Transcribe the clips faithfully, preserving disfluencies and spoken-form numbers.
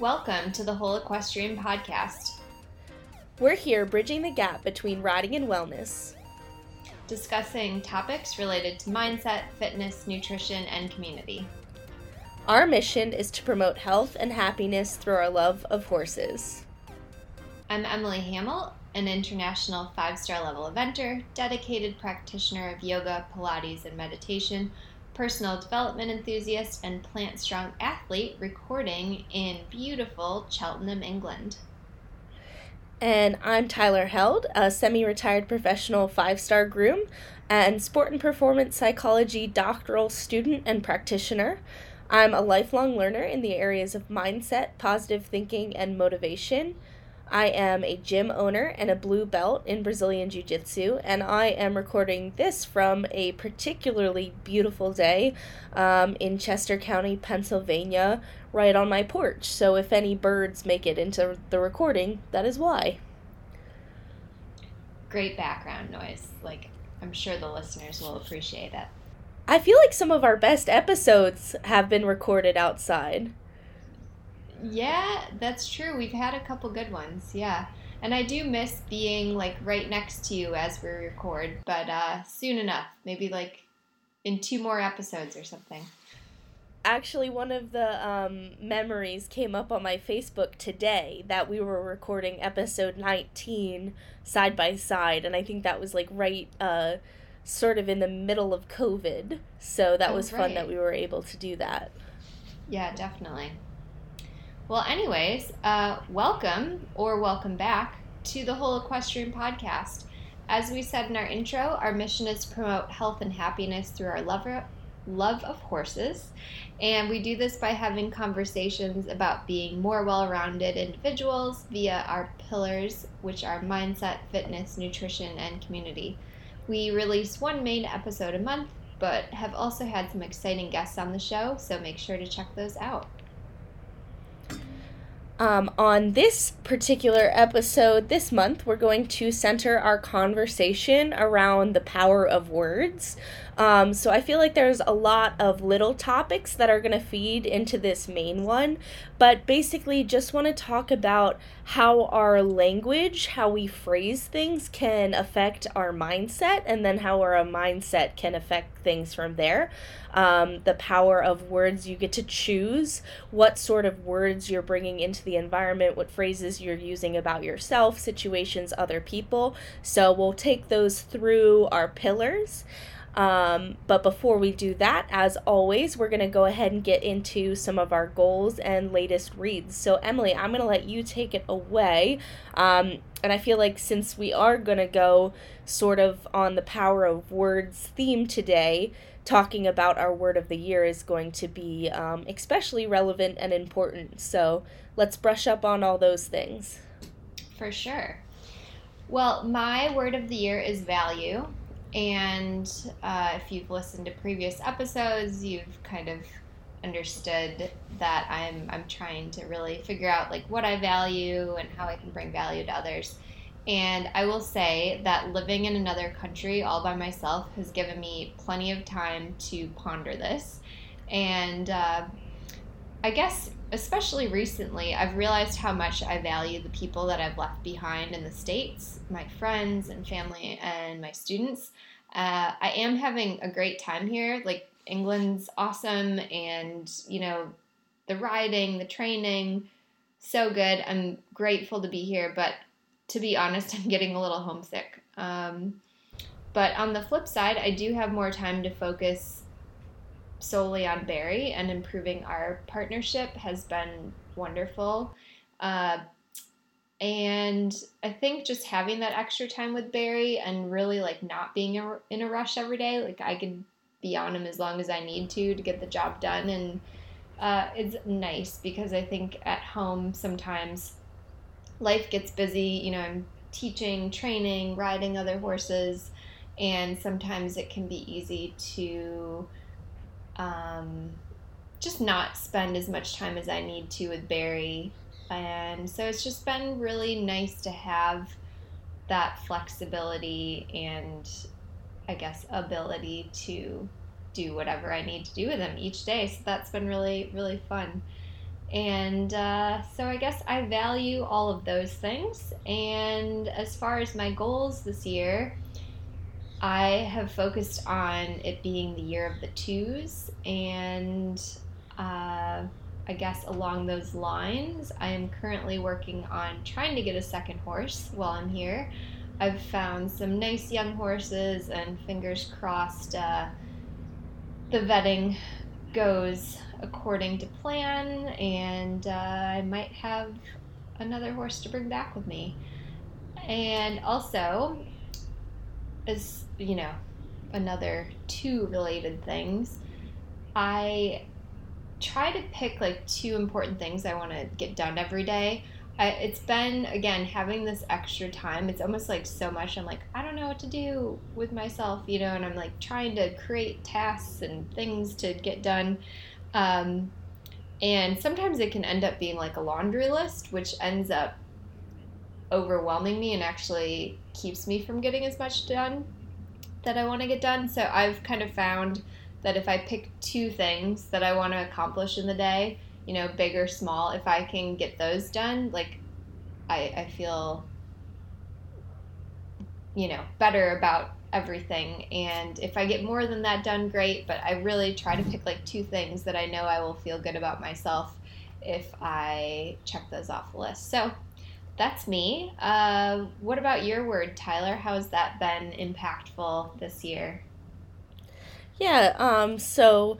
Welcome to the Whole Equestrian Podcast. We're here bridging the gap between riding and wellness, discussing topics related to mindset, fitness, nutrition, and community. Our mission is to promote health and happiness through our love of horses. I'm Emily Hamill, an international five-star level eventer, dedicated practitioner of yoga, Pilates, and meditation, personal development enthusiast, and plant-strong athlete recording in beautiful Cheltenham, England. And I'm Tyler Held, a semi-retired professional five-star groom and sport and performance psychology doctoral student and practitioner. I'm a lifelong learner in the areas of mindset, positive thinking, and motivation. I am a gym owner and a blue belt in Brazilian Jiu-Jitsu, and I am recording this from a particularly beautiful day um, in Chester County, Pennsylvania, right on my porch. So if any birds make it into the recording, that is why. Great background noise. Like, I'm sure the listeners will appreciate it. I feel like some of our best episodes have been recorded outside. Yeah, that's true. We've had a couple good ones, yeah. And I do miss being, like, right next to you as we record, but uh, soon enough. Maybe, like, in two more episodes or something. Actually, one of the um, memories came up on my Facebook today that we were recording episode nineteen side by side, and I think that was, like, right uh, sort of in the middle of COVID, so that oh, was right. Fun that we were able to do that. Yeah, definitely. Well, anyways, uh, welcome or welcome back to the Whole Equestrian Podcast. As we said in our intro, our mission is to promote health and happiness through our love, love of horses. And we do this by having conversations about being more well-rounded individuals via our pillars, which are mindset, fitness, nutrition, and community. We release one main episode a month, but have also had some exciting guests on the show, so make sure to check those out. Um, on this particular episode this month, we're going to center our conversation around the power of words. Um, so I feel like there's a lot of little topics that are going to feed into this main one, but basically just want to talk about how our language, how we phrase things, can affect our mindset, and then how our mindset can affect things from there. Um, the power of words. You get to choose what sort of words you're bringing into the environment, what phrases you're using about yourself, situations, other people. So we'll take those through our pillars. Um, but before we do that, as always, we're going to go ahead and get into some of our goals and latest reads. So Emily, I'm going to let you take it away. Um, and I feel like since we are going to go sort of on the power of words theme today, talking about our word of the year is going to be um, especially relevant and important. So let's brush up on all those things. For sure. Well, my word of the year is value. And uh, if you've listened to previous episodes, you've kind of understood that I'm I'm trying to really figure out, like, what I value and how I can bring value to others. And I will say that living in another country all by myself has given me plenty of time to ponder this. And uh, I guess especially recently, I've realized how much I value the people that I've left behind in the States, my friends and family and my students. Uh, I am having a great time here. Like, England's awesome, and, you know, the riding, the training, so good. I'm grateful to be here, but to be honest, I'm getting a little homesick. Um, but on the flip side, I do have more time to focus solely on Barry, and improving our partnership has been wonderful. Uh, and I think just having that extra time with Barry and really, like, not being in a rush every day, like, I could be on him as long as I need to to get the job done. And uh, it's nice because I think at home sometimes life gets busy. You know, I'm teaching, training, riding other horses, and sometimes it can be easy to um, just not spend as much time as I need to with Barry. And so it's just been really nice to have that flexibility and, I guess, ability to do whatever I need to do with him each day. So that's been really, really fun. And uh, so I guess I value all of those things. And as far as my goals this year, I have focused on it being the year of the twos. And uh, I guess along those lines, I am currently working on trying to get a second horse while I'm here. I've found some nice young horses, and fingers crossed uh, the vetting goes according to plan, and uh, I might have another horse to bring back with me. And also, as you know, another two related things, I try to pick like two important things I want to get done every day. I, it's been, again, having this extra time, it's almost like so much, I'm like, I don't know what to do with myself, you know, and I'm like trying to create tasks and things to get done. Um, and sometimes it can end up being like a laundry list, which ends up overwhelming me and actually keeps me from getting as much done that I want to get done. So I've kind of found that if I pick two things that I want to accomplish in the day, you know, big or small, if I can get those done, like, I, I feel, you know, better about everything. And if I get more than that done, great. But I really try to pick like two things that I know I will feel good about myself if I check those off the list. So that's me. Uh, what about your word, Tyler? How has that been impactful this year? Yeah, um, so...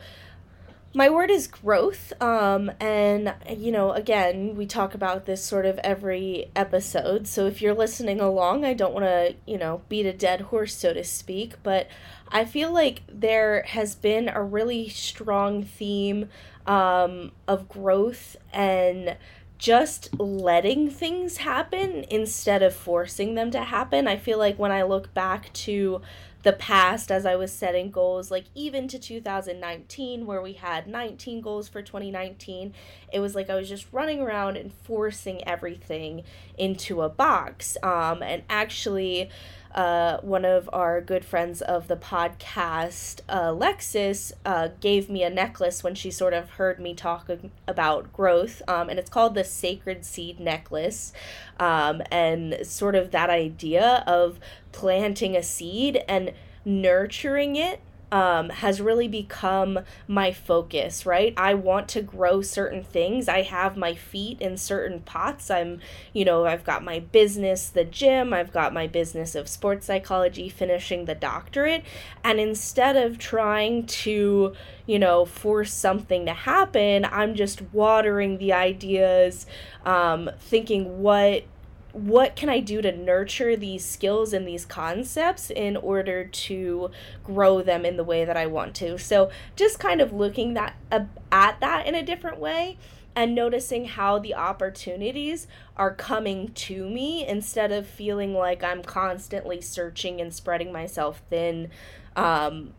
my word is growth, um, and, you know, again, we talk about this sort of every episode, so if you're listening along, I don't want to, you know, beat a dead horse, so to speak, but I feel like there has been a really strong theme um, of growth and just letting things happen instead of forcing them to happen. I feel like when I look back to the past, as I was setting goals, like even to two thousand nineteen, where we had nineteen goals for twenty nineteen, it was like I was just running around and forcing everything into a box. Um, and actually, uh, one of our good friends of the podcast, uh, Alexis, uh, gave me a necklace when she sort of heard me talk about growth. Um, and it's called the Sacred Seed Necklace. Um, and sort of that idea of planting a seed and nurturing it um, has really become my focus, right? I want to grow certain things. I have my feet in certain pots. I'm, you know, I've got my business, the gym, I've got my business of sports psychology, finishing the doctorate. And instead of trying to, you know, force something to happen, I'm just watering the ideas, um, thinking what What can I do to nurture these skills and these concepts in order to grow them in the way that I want to? So just kind of looking that uh, at that in a different way and noticing how the opportunities are coming to me instead of feeling like I'm constantly searching and spreading myself thin, um,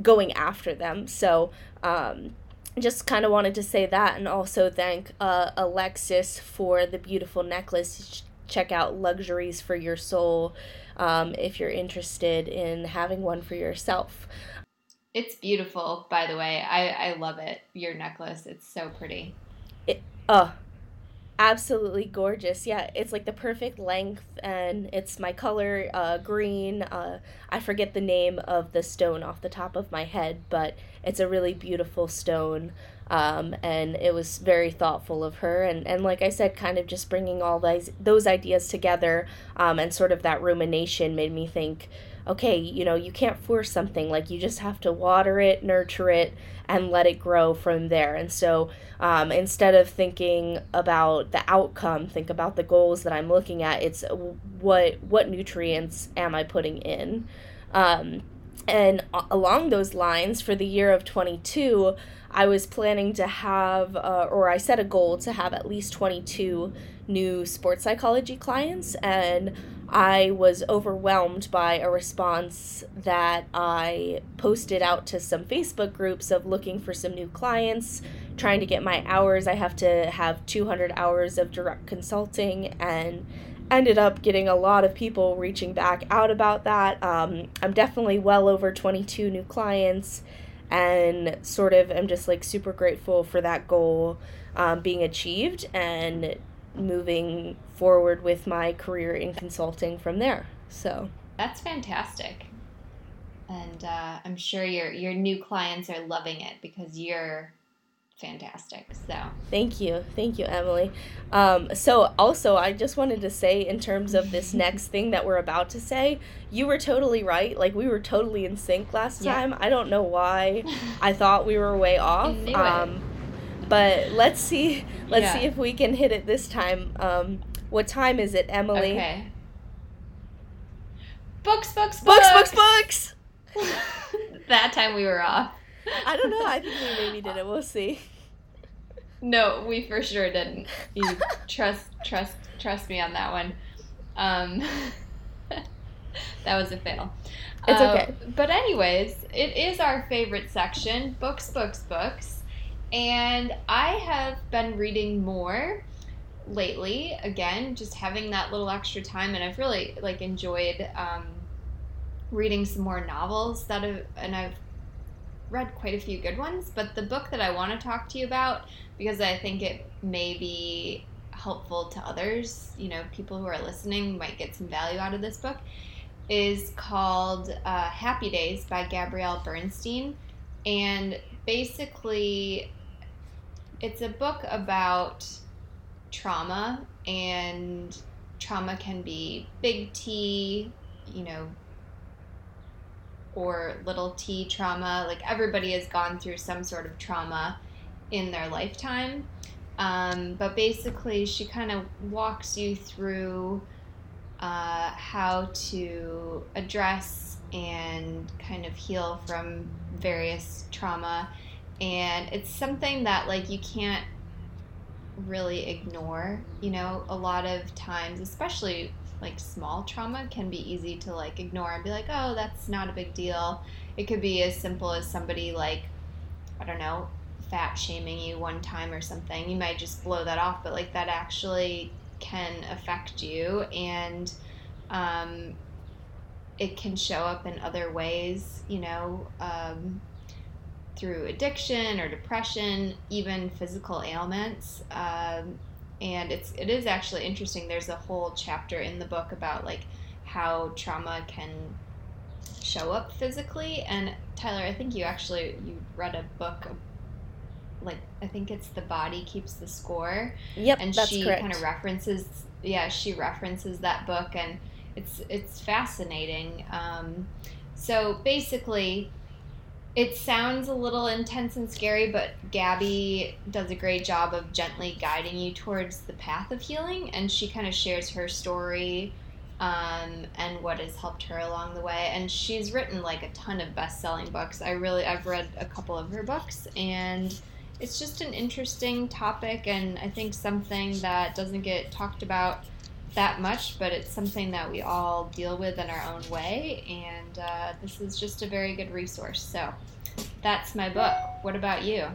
going after them. So, um, just kind of wanted to say that, and also thank uh, Alexis for the beautiful necklace. Check out Luxuries for Your Soul um, if you're interested in having one for yourself. It's beautiful, by the way. I, I love it, your necklace. It's so pretty. It, uh, absolutely gorgeous. Yeah, it's like the perfect length, and it's my color, uh, green. Uh, I forget the name of the stone off the top of my head, but it's a really beautiful stone, um, and it was very thoughtful of her. And, and like I said, kind of just bringing all those, those ideas together um, and sort of that rumination made me think, okay, you know, you can't force something. Like, you just have to water it, nurture it, and let it grow from there. And so um, instead of thinking about the outcome, think about the goals that I'm looking at. It's what what nutrients am I putting in? Um And along those lines, for the year of twenty-two, I was planning to have, uh, or I set a goal to have at least twenty-two new sports psychology clients, and I was overwhelmed by a response that I posted out to some Facebook groups of looking for some new clients, trying to get my hours. I have to have two hundred hours of direct consulting, and ended up getting a lot of people reaching back out about that. Um, I'm definitely well over twenty-two new clients, and sort of I'm just like super grateful for that goal um, being achieved and moving forward with my career in consulting from there. So that's fantastic. And uh, I'm sure your your new clients are loving it because you're fantastic. So thank you. Thank you, Emily. Um, so also, I just wanted to say, in terms of this next thing that we're about to say, you were totally right. Like, we were totally in sync last yeah. time. I don't know why I thought we were way off. Um, but let's see. Let's yeah. see if we can hit it this time. Um, what time is it, Emily? Okay. Books, books, books. Books, books, books. That time we were off. I don't know. I think we maybe did it. We'll see. No, we for sure didn't. You trust, trust, trust me on that one. Um, that was a fail. It's uh, okay. But anyways, it is our favorite section, books, books, books. And I have been reading more lately, again, just having that little extra time, and I've really like enjoyed um, reading some more novels that have, and I've read quite a few good ones, but the book that I want to talk to you about, because I think it may be helpful to others, you know, people who are listening might get some value out of this book, is called uh, Happy Days by Gabrielle Bernstein. And basically it's a book about trauma, and trauma can be big T, you know, or little T trauma. Like, everybody has gone through some sort of trauma in their lifetime. Um, but basically she kind of walks you through uh, how to address and kind of heal from various trauma. And it's something that, like, you can't really ignore, you know. A lot of times, especially like small trauma, can be easy to like ignore and be like, oh, that's not a big deal. It could be as simple as somebody like, I don't know, fat shaming you one time or something. You might just blow that off, but like that actually can affect you, and um, it can show up in other ways, you know, um, through addiction or depression, even physical ailments. Um, and it's it is actually interesting. There's a whole chapter in the book about like how trauma can show up physically. And Tyler, I think you actually you read a book, like, I think it's The Body Keeps the Score. Yep, and that's she kind of references yeah she references that book, and it's it's fascinating. Um, so basically, it sounds a little intense and scary, but Gabby does a great job of gently guiding you towards the path of healing, and she kind of shares her story um, and what has helped her along the way. And she's written like a ton of best-selling books. I really, I've read a couple of her books, and it's just an interesting topic, and I think something that doesn't get talked about that much, but it's something that we all deal with in our own way, and uh, this is just a very good resource. So that's my book. What about you?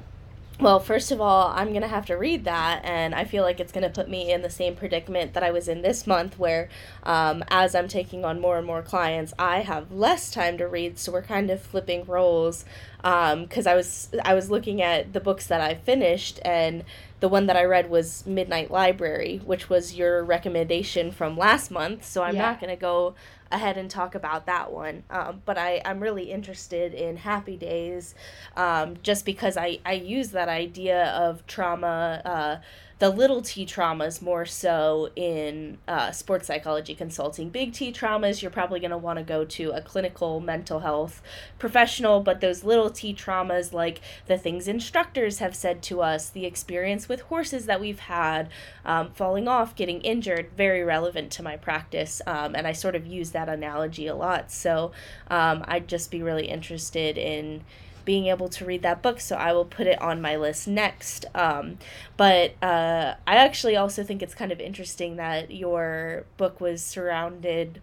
Well, first of all, I'm going to have to read that, and I feel like it's going to put me in the same predicament that I was in this month, where um, as I'm taking on more and more clients, I have less time to read, so we're kind of flipping roles, because um, I was I was looking at the books that I finished, and the one that I read was Midnight Library, which was your recommendation from last month, so I'm yeah. not going to go ahead and talk about that one. Um, but I, I'm really interested in Happy Days, um, just because I, I use that idea of trauma, uh, the little T traumas more so in uh, sports psychology consulting. Big T traumas, you're probably going to want to go to a clinical mental health professional, but those little T traumas, like the things instructors have said to us, the experience with horses that we've had, um, falling off, getting injured, very relevant to my practice. Um, and I sort of use that analogy a lot. So um, I'd just be really interested in being able to read that book, so I will put it on my list next. Um, but uh, I actually also think it's kind of interesting that your book was surrounded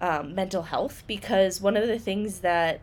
um, mental health, because one of the things that,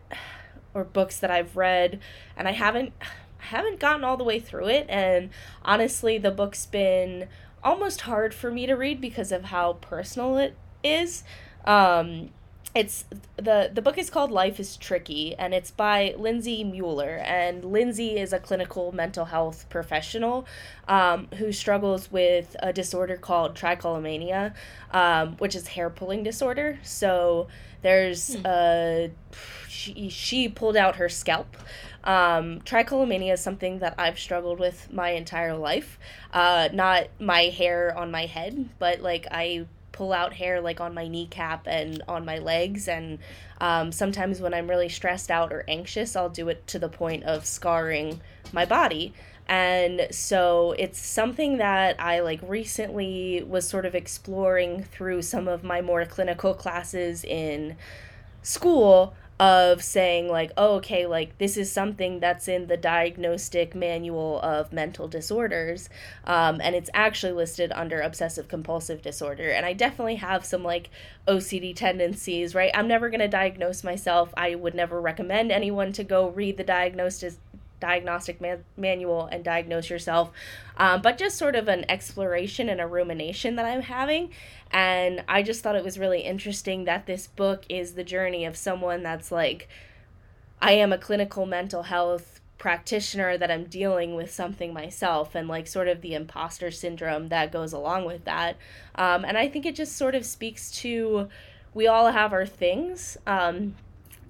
or books that I've read, and I haven't, I haven't gotten all the way through it, and honestly, the book's been almost hard for me to read because of how personal it is. Um, It's the the book is called Life is Tricky, and it's by Lindsay Mueller. And Lindsay is a clinical mental health professional um, who struggles with a disorder called trichotillomania, um, which is hair pulling disorder. So there's a uh, she she pulled out her scalp. Um, trichotillomania is something that I've struggled with my entire life. Uh, not my hair on my head, but like I. pull out hair like on my kneecap and on my legs, and um, sometimes when I'm really stressed out or anxious, I'll do it to the point of scarring my body. And so it's something that I like recently was sort of exploring through some of my more clinical classes in school, of saying like, oh, okay, like this is something that's in the diagnostic manual of mental disorders, um, and it's actually listed under obsessive compulsive disorder. And I definitely have some like O C D tendencies, right? I'm never going to diagnose myself. I would never recommend anyone to go read the diagnosis diagnostic man- manual and diagnose yourself, um, but just sort of an exploration and a rumination that I'm having. And I just thought it was really interesting that this book is the journey of someone that's like, I am a clinical mental health practitioner that I'm dealing with something myself, and like sort of the imposter syndrome that goes along with that. Um, and I think it just sort of speaks to, we all have our things. Um,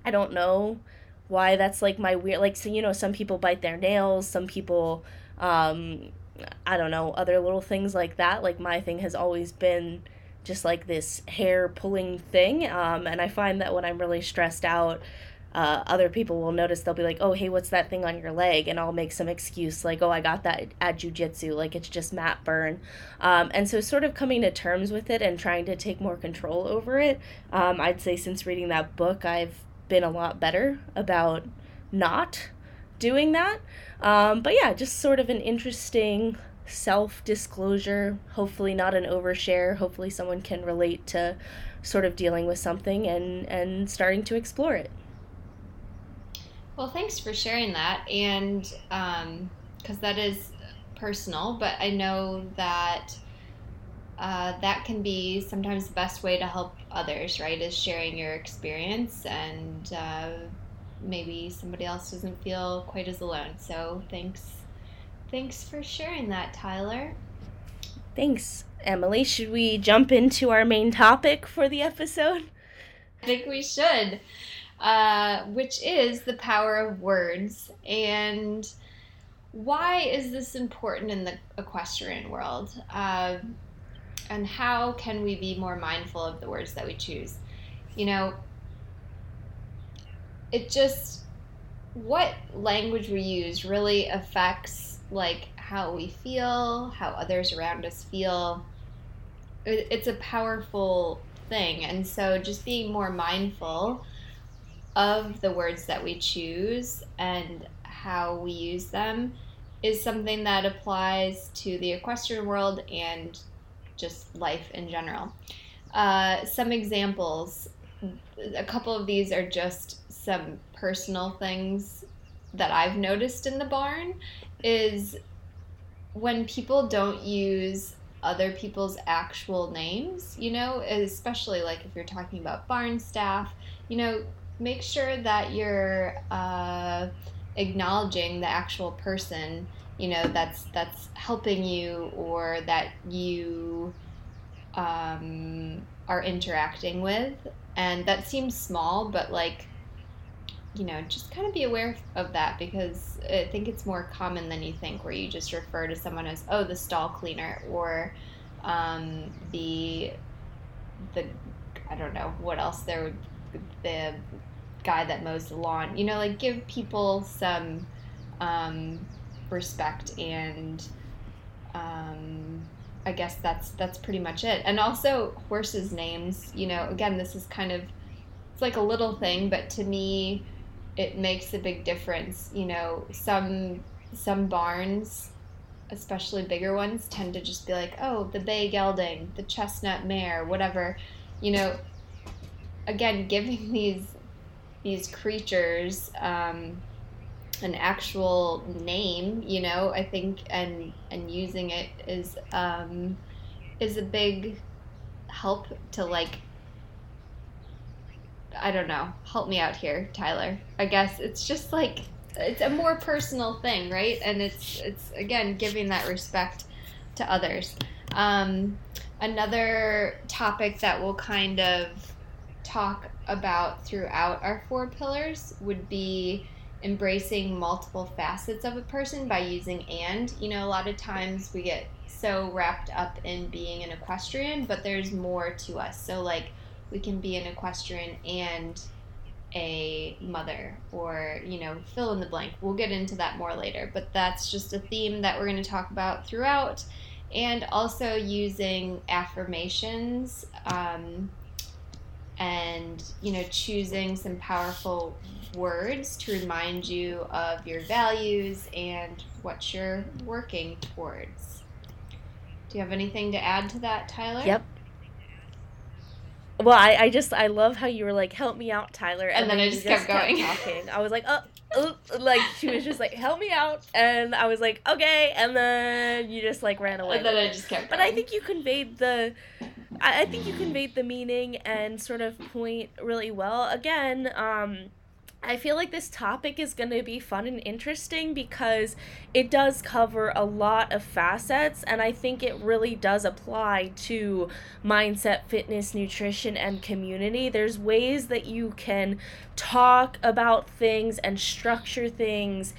I don't know why that's like my weird, like, so, you know, some people bite their nails, some people, um, I don't know, other little things like that. Like my thing has always been just like this hair pulling thing. Um, and I find that when I'm really stressed out, uh, other people will notice, they'll be like, oh, hey, what's that thing on your leg? And I'll make some excuse like, oh, I got that at jujitsu, like it's just mat burn. Um, and so sort of coming to terms with it and trying to take more control over it. Um, I'd say since reading that book, I've been a lot better about not doing that. Um, but yeah, just sort of an interesting self-disclosure, hopefully not an overshare, hopefully someone can relate to sort of dealing with something and, and starting to explore it. Well, thanks for sharing that. And um, 'cause that is personal, but I know that Uh, that can be sometimes the best way to help others, right, is sharing your experience, and uh, maybe somebody else doesn't feel quite as alone. So thanks thanks for sharing that, Tyler. Thanks, Emily. Should we jump into our main topic for the episode? I think we should, uh, which is the power of words. And why is this important in the equestrian world? Uh, And how can we be more mindful of the words that we choose? You know, it just, what language we use really affects like how we feel, how others around us feel. It's a powerful thing. And so just being more mindful of the words that we choose and how we use them is something that applies to the equestrian world and just life in general. Uh, some examples, a couple of these are just some personal things that I've noticed in the barn, is when people don't use other people's actual names, you know, especially like if you're talking about barn staff, you know, make sure that you're uh, acknowledging the actual person, you know, that's that's helping you or that you um, are interacting with. And that seems small, but like, you know, just kind of be aware of that, because I think it's more common than you think, where you just refer to someone as, oh, the stall cleaner, or um, the, the, I don't know, what else there would, the guy that mows the lawn, you know, like give people some um, respect. And um, I guess that's that's pretty much it. And also horses' names, you know, again, this is kind of, it's like a little thing, but to me it makes a big difference. You know, some some barns, especially bigger ones, tend to just be like, oh, the bay gelding, the chestnut mare, whatever, you know, again, giving these these creatures um an actual name, you know, I think, and and using it is um is a big help to like I don't know. Help me out here, Tyler. I guess it's just like, it's a more personal thing, right? And it's, it's again, giving that respect to others. Um, another topic that we'll kind of talk about throughout our four pillars would be embracing multiple facets of a person by using and. You know, a lot of times we get so wrapped up in being an equestrian, but there's more to us. So like, we can be an equestrian and a mother, or, you know, fill in the blank. We'll get into that more later, but that's just a theme that we're going to talk about throughout. And also using affirmations, um, and, you know, choosing some powerful words to remind you of your values and what you're working towards. Do you have anything to add to that, Tyler? Yep. Well, I, I just, I love how you were like, help me out, Tyler. And, and then I just, just kept going. Kept talking. I was like, oh, oh, like, she was just like, help me out. And I was like, okay. And then you just like ran away. And then I just kept going. But I think you conveyed the, I, I think you conveyed the meaning and sort of point really well. Again, um, I feel like this topic is going to be fun and interesting because it does cover a lot of facets, and I think it really does apply to mindset, fitness, nutrition, and community. There's ways that you can talk about things and structure things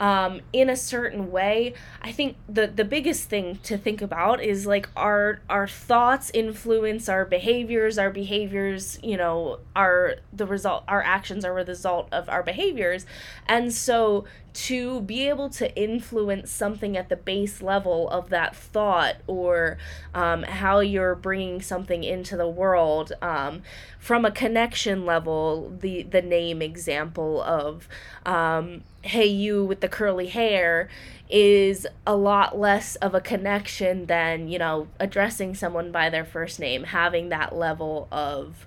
um, in a certain way. I think the, the biggest thing to think about is like our our thoughts influence our behaviors, our behaviors, you know, are the result, our actions are a result of our behaviors. And so to be able to influence something at the base level of that thought, or um, how you're bringing something into the world, um, from a connection level, the, the name example of, um, hey, you with the curly hair is a lot less of a connection than, you know, addressing someone by their first name, having that level of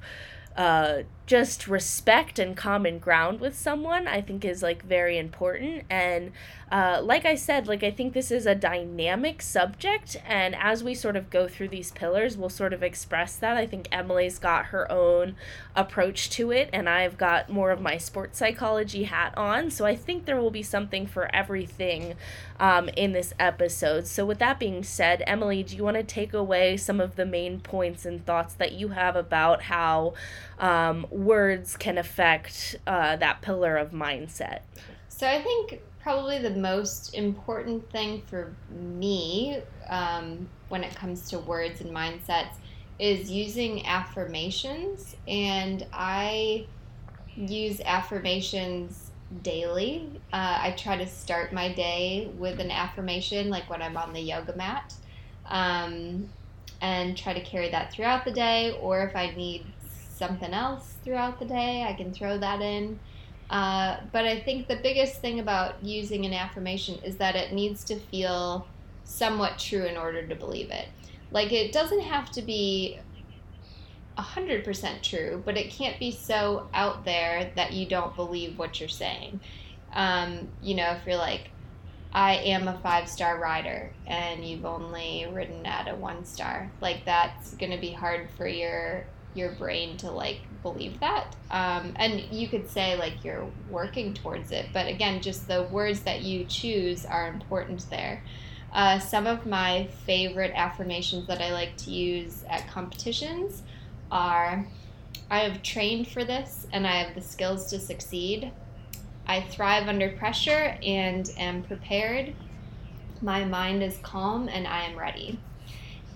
uh just respect and common ground with someone, I think is like very important. And uh like I said, like I think this is a dynamic subject, and as we sort of go through these pillars, we'll sort of express that. I think Emily's got her own approach to it, and I've got more of my sports psychology hat on, so I think there will be something for everything um in this episode. So with that being said, Emily, do you want to take away some of the main points and thoughts that you have about how um words can affect uh, that pillar of mindset? So I think probably the most important thing for me um, when it comes to words and mindsets is using affirmations. And I use affirmations daily. Uh, I try to start my day with an affirmation, like when I'm on the yoga mat, um, and try to carry that throughout the day. Or if I need something else throughout the day, I can throw that in. Uh, but I think the biggest thing about using an affirmation is that it needs to feel somewhat true in order to believe it. Like, it doesn't have to be one hundred percent true, but it can't be so out there that you don't believe what you're saying. Um, you know, if you're like, I am a five-star rider, and you've only ridden at a one-star, like, that's going to be hard for your your brain to like believe that. Um, and you could say like you're working towards it, but again, just the words that you choose are important there. Uh, some of my favorite affirmations that I like to use at competitions are, I have trained for this and I have the skills to succeed. I thrive under pressure and am prepared. My mind is calm and I am ready.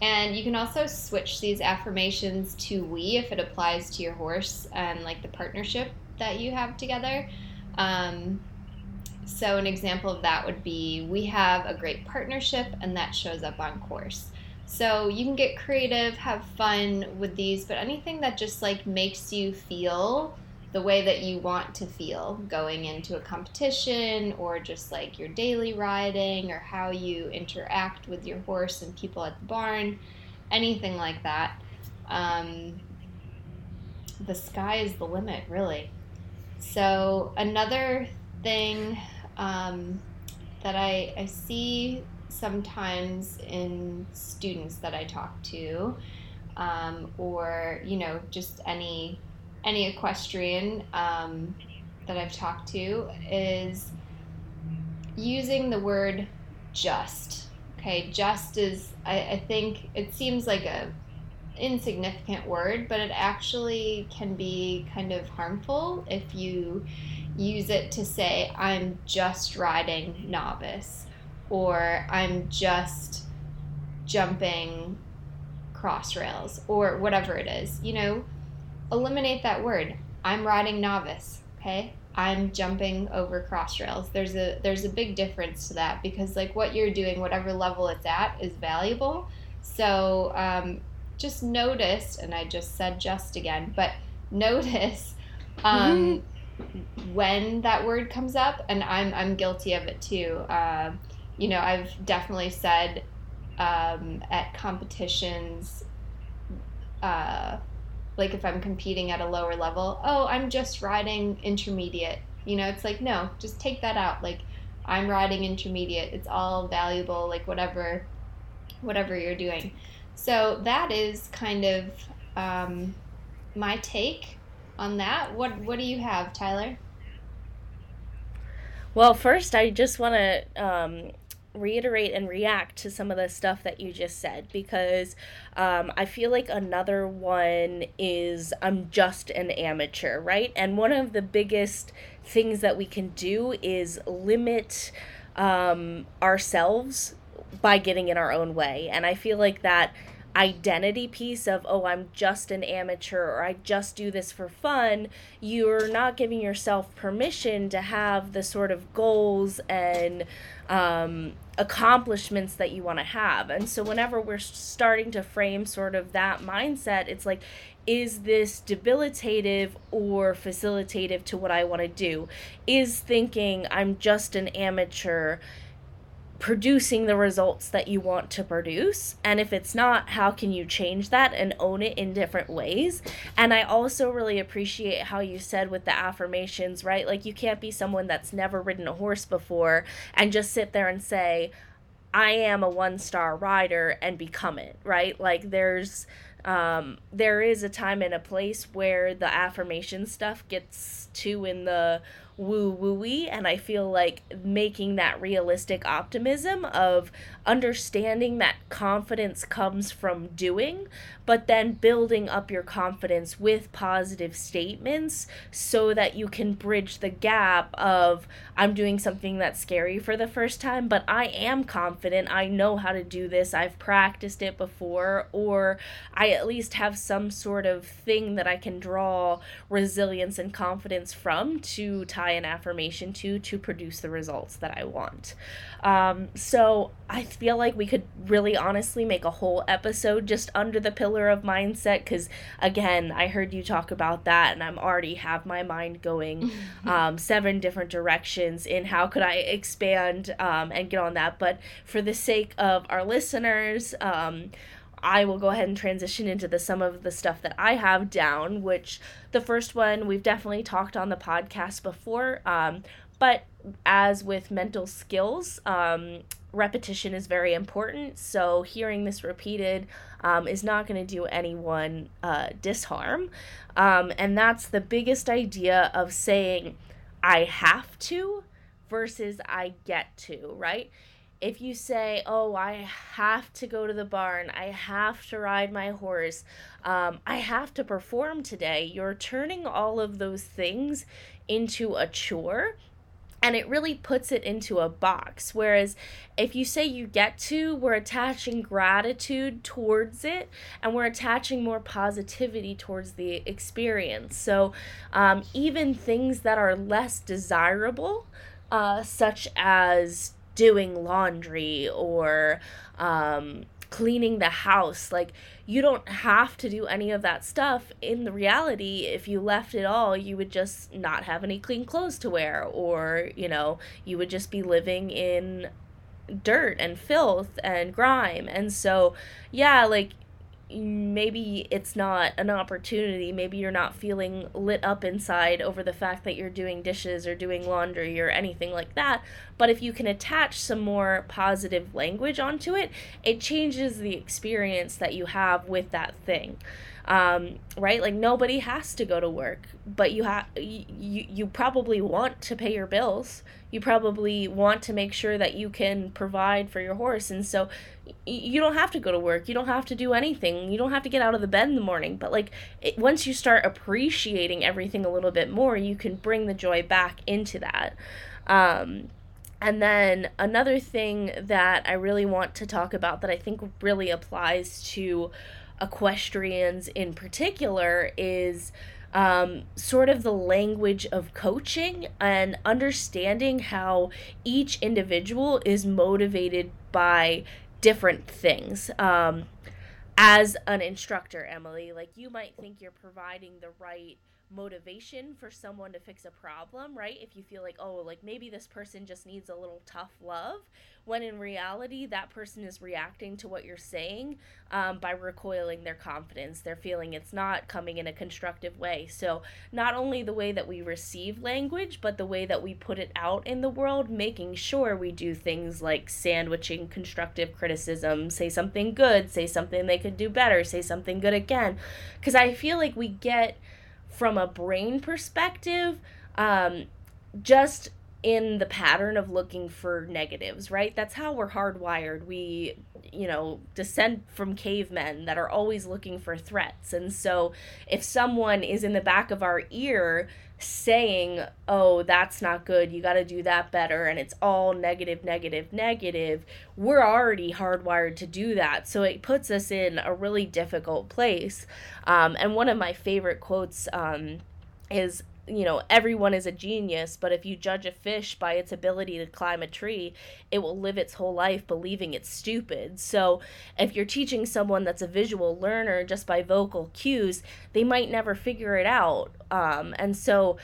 And you can also switch these affirmations to we if it applies to your horse and like the partnership that you have together. Um, so an example of that would be, we have a great partnership and that shows up on course. So you can get creative, have fun with these, but anything that just like makes you feel the way that you want to feel going into a competition, or just like your daily riding, or how you interact with your horse and people at the barn, anything like that. Um, the sky is the limit, really. So another thing um, that I, I see sometimes in students that I talk to, um, or, you know, just any any equestrian um, that I've talked to is using the word just. Okay, just is, I, I think it seems like a insignificant word, but it actually can be kind of harmful if you use it to say, I'm just riding novice, or I'm just jumping cross rails, or whatever it is. You know, eliminate that word. I'm riding novice, okay? I'm jumping over cross rails. There's a there's a big difference to that, because like what you're doing, whatever level it's at, is valuable. So um, just notice, and I just said just again, but notice um, mm-hmm. when that word comes up, and I'm I'm guilty of it too. Uh, you know, I've definitely said um, at competitions, uh, like if I'm competing at a lower level, oh, I'm just riding intermediate. You know, it's like, no, just take that out. Like, I'm riding intermediate. It's all valuable, like whatever, whatever you're doing. So that is kind of um, my take on that. What What do you have, Tyler? Well, first, I just want to um, reiterate and react to some of the stuff that you just said, because um, I feel like another one is I'm just an amateur, right? And one of the biggest things that we can do is limit um, ourselves by getting in our own way. And I feel like that identity piece of, oh, I'm just an amateur, or I just do this for fun, you're not giving yourself permission to have the sort of goals and um, accomplishments that you want to have. And so whenever we're starting to frame sort of that mindset, it's like, is this debilitative or facilitative to what I want to do? Is thinking I'm just an amateur producing the results that you want to produce? And if it's not, how can you change that and own it in different ways? And I also really appreciate how you said with the affirmations, right? Like, you can't be someone that's never ridden a horse before and just sit there and say, I am a one-star rider, and become it, right? Like, there's um there is a time and a place where the affirmation stuff gets too in the woo wooey, and I feel like making that realistic optimism of understanding that confidence comes from doing, but then building up your confidence with positive statements so that you can bridge the gap of, I'm doing something that's scary for the first time, but I am confident, I know how to do this, I've practiced it before, or I at least have some sort of thing that I can draw resilience and confidence from to tie an affirmation to to produce the results that I want. Um, so I feel like we could really honestly make a whole episode just under the pillar of mindset, because again, I heard you talk about that and I'm already have my mind going um, seven different directions in how could I expand um, and get on that. But for the sake of our listeners, um, I will go ahead and transition into the some of the stuff that I have down, which the first one we've definitely talked on the podcast before, um, but as with mental skills, um, repetition is very important, so hearing this repeated um, is not going to do anyone uh, disharm, um, and that's the biggest idea of saying I have to versus I get to, right? If you say, oh, I have to go to the barn, I have to ride my horse, um, I have to perform today, you're turning all of those things into a chore, and it really puts it into a box. Whereas if you say you get to, we're attaching gratitude towards it, and we're attaching more positivity towards the experience. So um, even things that are less desirable, uh, such as doing laundry or um, cleaning the house. Like, you don't have to do any of that stuff. In the reality, if you left it all, you would just not have any clean clothes to wear, or, you know, you would just be living in dirt and filth and grime. And so, yeah, like, maybe it's not an opportunity, maybe you're not feeling lit up inside over the fact that you're doing dishes or doing laundry or anything like that, but if you can attach some more positive language onto it, it changes the experience that you have with that thing. um, right? Like nobody has to go to work, but you have, you, you probably want to pay your bills. You probably want to make sure that you can provide for your horse. And so y- you don't have to go to work. You don't have to do anything. You don't have to get out of the bed in the morning. But like it, once you start appreciating everything a little bit more, you can bring the joy back into that. Um, and then another thing that I really want to talk about that I think really applies to equestrians in particular is um, sort of the language of coaching and understanding how each individual is motivated by different things. Um, as an instructor, Emily, like you might think you're providing the right motivation for someone to fix a problem, right? If you feel like, oh, like maybe this person just needs a little tough love, when in reality that person is reacting to what you're saying um, by recoiling their confidence. They're feeling it's not coming in a constructive way. So not only the way that we receive language, but the way that we put it out in the world, making sure we do things like sandwiching constructive criticism, say something good, say something they could do better, say something good again. Because I feel like we get from a brain perspective, um, just in the pattern of looking for negatives, right? That's how we're hardwired. We, you know, descend from cavemen that are always looking for threats. And so if someone is in the back of our ear saying, oh, that's not good, you got to do that better, and it's all negative, negative, negative, we're already hardwired to do that. So it puts us in a really difficult place. Um, and one of my favorite quotes um, is, you know, everyone is a genius, but if you judge a fish by its ability to climb a tree, it will live its whole life believing it's stupid. So if you're teaching someone that's a visual learner just by vocal cues, they might never figure it out. Um, and so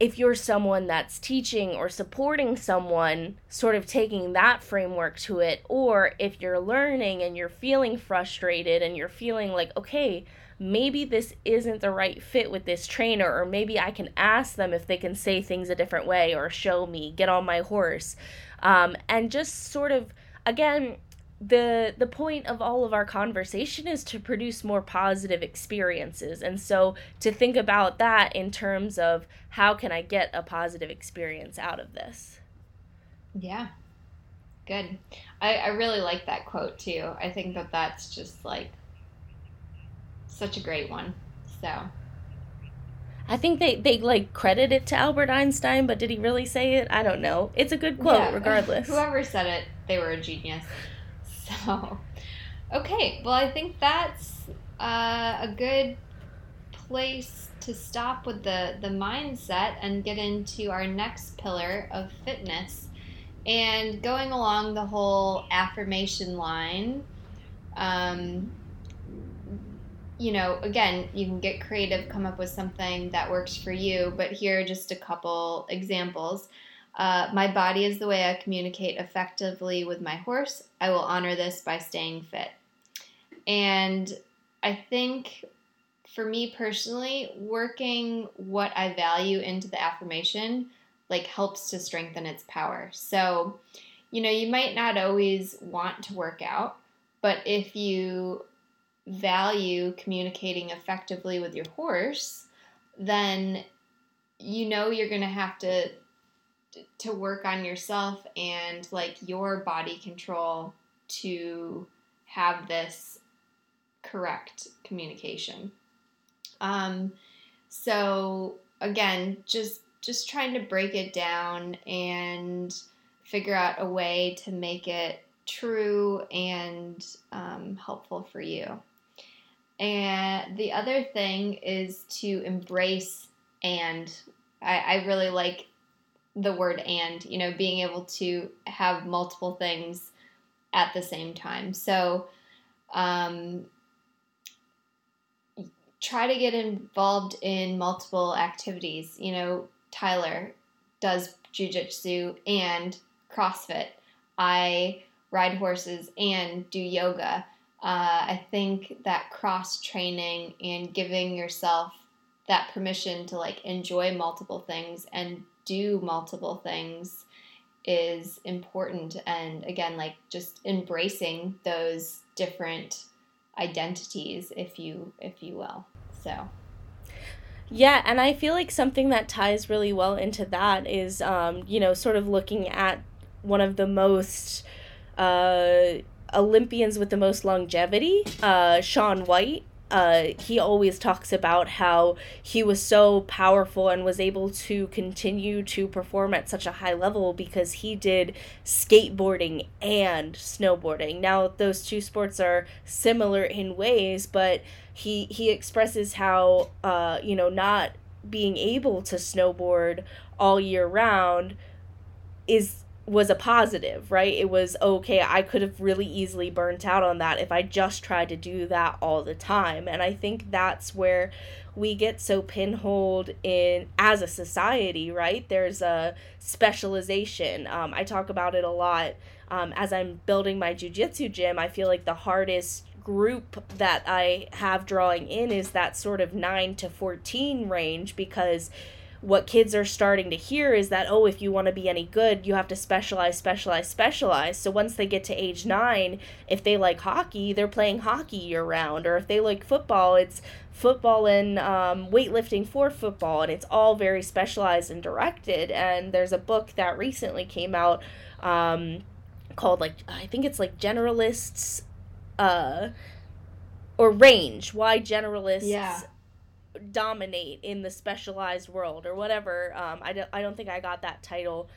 if you're someone that's teaching or supporting someone, sort of taking that framework to it, or if you're learning and you're feeling frustrated and you're feeling like, okay, maybe this isn't the right fit with this trainer, or maybe I can ask them if they can say things a different way or show me, get on my horse. Um, and just sort of, again, the the point of all of our conversation is to produce more positive experiences. And so to think about that in terms of how can I get a positive experience out of this? Yeah, good. I, I really like that quote too. I think that that's just like such a great one. So I think they, they like credit it to Albert Einstein, but did he really say it? I don't know. It's a good quote, yeah, regardless. Whoever said it, they were a genius. So, okay. Well, I think that's uh, a good place to stop with the, the mindset and get into our next pillar of fitness. And going along the whole affirmation line, um, you know, again, you can get creative, come up with something that works for you, but here are just a couple examples. Uh, my body is the way I communicate effectively with my horse. I will honor this by staying fit. And I think for me personally, working what I value into the affirmation, like, helps to strengthen its power. So, you know, you might not always want to work out, but if you value communicating effectively with your horse, then you know you're going to have to to work on yourself and like your body control to have this correct communication. Um, so again, just just trying to break it down and figure out a way to make it true and um, helpful for you. And the other thing is to embrace and. I, I really like the word and, you know, being able to have multiple things at the same time. So um, try to get involved in multiple activities. You know, Tyler does jiu-jitsu and CrossFit. I ride horses and do yoga. Uh, I think that cross-training and giving yourself that permission to, like, enjoy multiple things and do multiple things is important. And, again, like, just embracing those different identities, if you if you will. So yeah, and I feel like something that ties really well into that is, um, you know, sort of looking at one of the most uh, Olympians with the most longevity, uh, Shaun White. Uh, he always talks about how he was so powerful and was able to continue to perform at such a high level because he did skateboarding and snowboarding. Now, those two sports are similar in ways, but he he expresses how, uh, you know, not being able to snowboard all year round is... was a positive, right? It was, okay, I could have really easily burnt out on that if I just tried to do that all the time. And I think that's where we get so pinholed in as a society, right? There's a specialization. Um, I talk about it a lot. Um, as I'm building my jiu-jitsu gym, I feel like the hardest group that I have drawing in is that sort of nine to fourteen range, because what kids are starting to hear is that, oh, if you want to be any good, you have to specialize, specialize, specialize. So once they get to age nine, if they like hockey, they're playing hockey year-round. Or if they like football, it's football and um, weightlifting for football. And it's all very specialized and directed. And there's a book that recently came out um, called, like, I think it's, like, Generalists uh, or Range, Why Generalists... Yeah. Dominate in the Specialized World, or whatever. um I don't, I don't think I got that title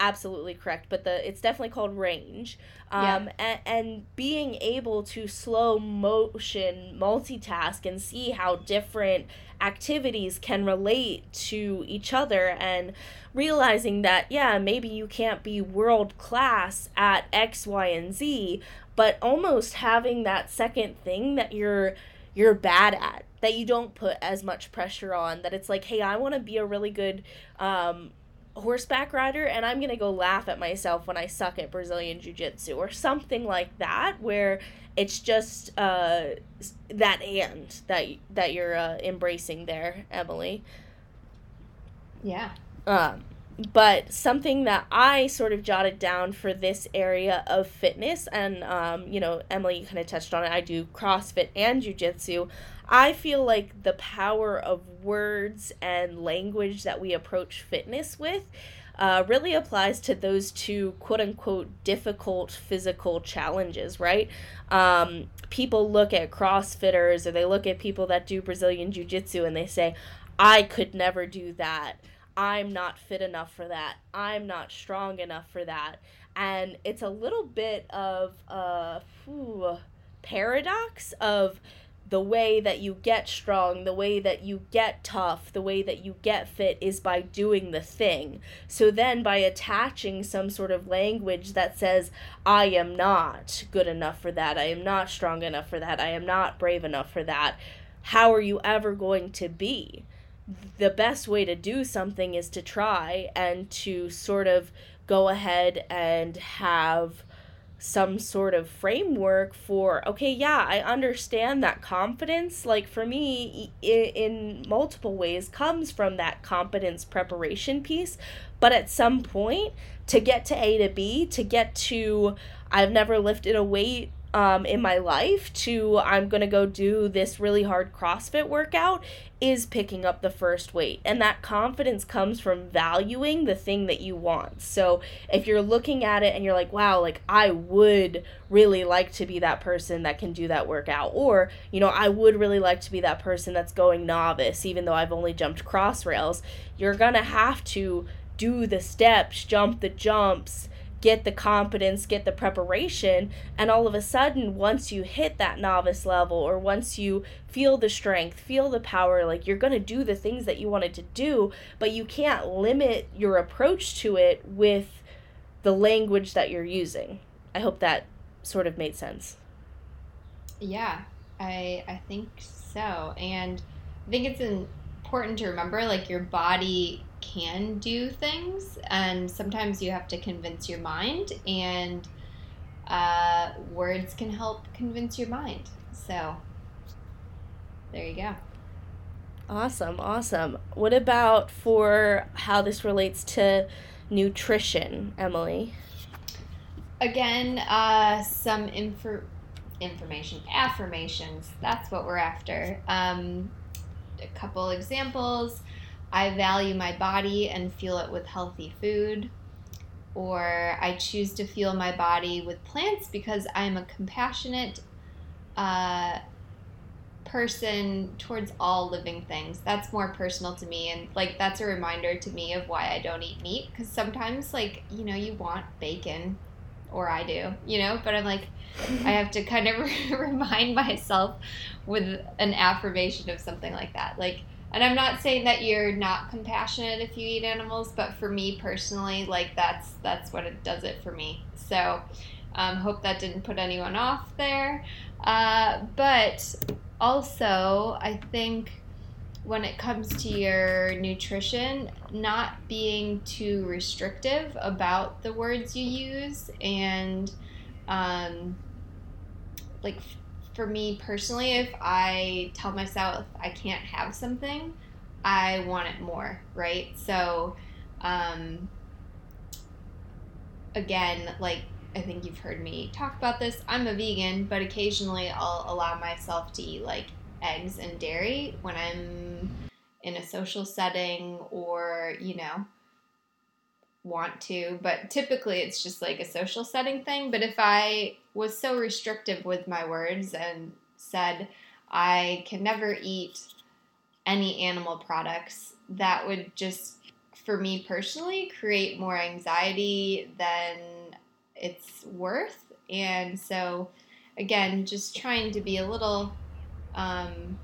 absolutely correct, but the it's definitely called Range. um yeah. and, and being able to slow motion multitask and see how different activities can relate to each other, and realizing that, yeah, maybe you can't be world class at X, Y, and Z, but almost having that second thing that you're you're bad at, that you don't put as much pressure on, that it's like, hey, I want to be a really good um, horseback rider, and I'm going to go laugh at myself when I suck at Brazilian Jiu-Jitsu, or something like that, where it's just uh, that and that, that you're uh, embracing there, Emily. Yeah. Um, but something that I sort of jotted down for this area of fitness, and, um, you know, Emily kind of touched on it, I do CrossFit and Jiu-Jitsu. I feel like the power of words and language that we approach fitness with uh, really applies to those two quote-unquote difficult physical challenges, right? Um, people look at CrossFitters, or they look at people that do Brazilian Jiu-Jitsu, and they say, I could never do that. I'm not fit enough for that. I'm not strong enough for that. And it's a little bit of a whew, paradox of the way that you get strong, the way that you get tough, the way that you get fit is by doing the thing. So then by attaching some sort of language that says, I am not good enough for that, I am not strong enough for that, I am not brave enough for that, how are you ever going to be? The best way to do something is to try, and to sort of go ahead and have some sort of framework for, okay, yeah, I understand that confidence, like for me, in multiple ways, comes from that competence preparation piece. But at some point, to get to A to B, to get to, I've never lifted a weight um, in my life, to I'm going to go do this really hard CrossFit workout, is picking up the first weight. And that confidence comes from valuing the thing that you want. So if you're looking at it and you're like, wow, like I would really like to be that person that can do that workout, or, you know, I would really like to be that person that's going novice, even though I've only jumped cross rails, you're going to have to do the steps, jump the jumps, get the competence, get the preparation, and all of a sudden, once you hit that novice level, or once you feel the strength, feel the power, like you're going to do the things that you wanted to do, but you can't limit your approach to it with the language that you're using. I hope that sort of made sense. Yeah, I I think so. And I think it's important to remember, like, your body can do things, and sometimes you have to convince your mind, and uh, words can help convince your mind. So there you go. Awesome, awesome. What about for how this relates to nutrition, Emily? Again, uh, some info information, affirmations. That's what we're after. Um, a couple examples. I value my body and fuel it with healthy food. Or I choose to fuel my body with plants because I'm a compassionate uh, person towards all living things. That's more personal to me, and like that's a reminder to me of why I don't eat meat, because sometimes, like, you know, you want bacon, or I do, you know, but I'm like, I have to kind of remind myself with an affirmation of something like that. Like, and I'm not saying that you're not compassionate if you eat animals, but for me personally, like that's that's what it does it for me. So um, hope that didn't put anyone off there. Uh, but also, I think when it comes to your nutrition, not being too restrictive about the words you use, and um, like. For me personally, if I tell myself I can't have something, I want it more, right? So, um, again, like I think you've heard me talk about this, I'm a vegan, but occasionally I'll allow myself to eat like eggs and dairy when I'm in a social setting or, you know, want to, but typically it's just like a social setting thing. But if I was so restrictive with my words and said I can never eat any animal products, that would just, for me personally, create more anxiety than it's worth. And so again, just trying to be a little um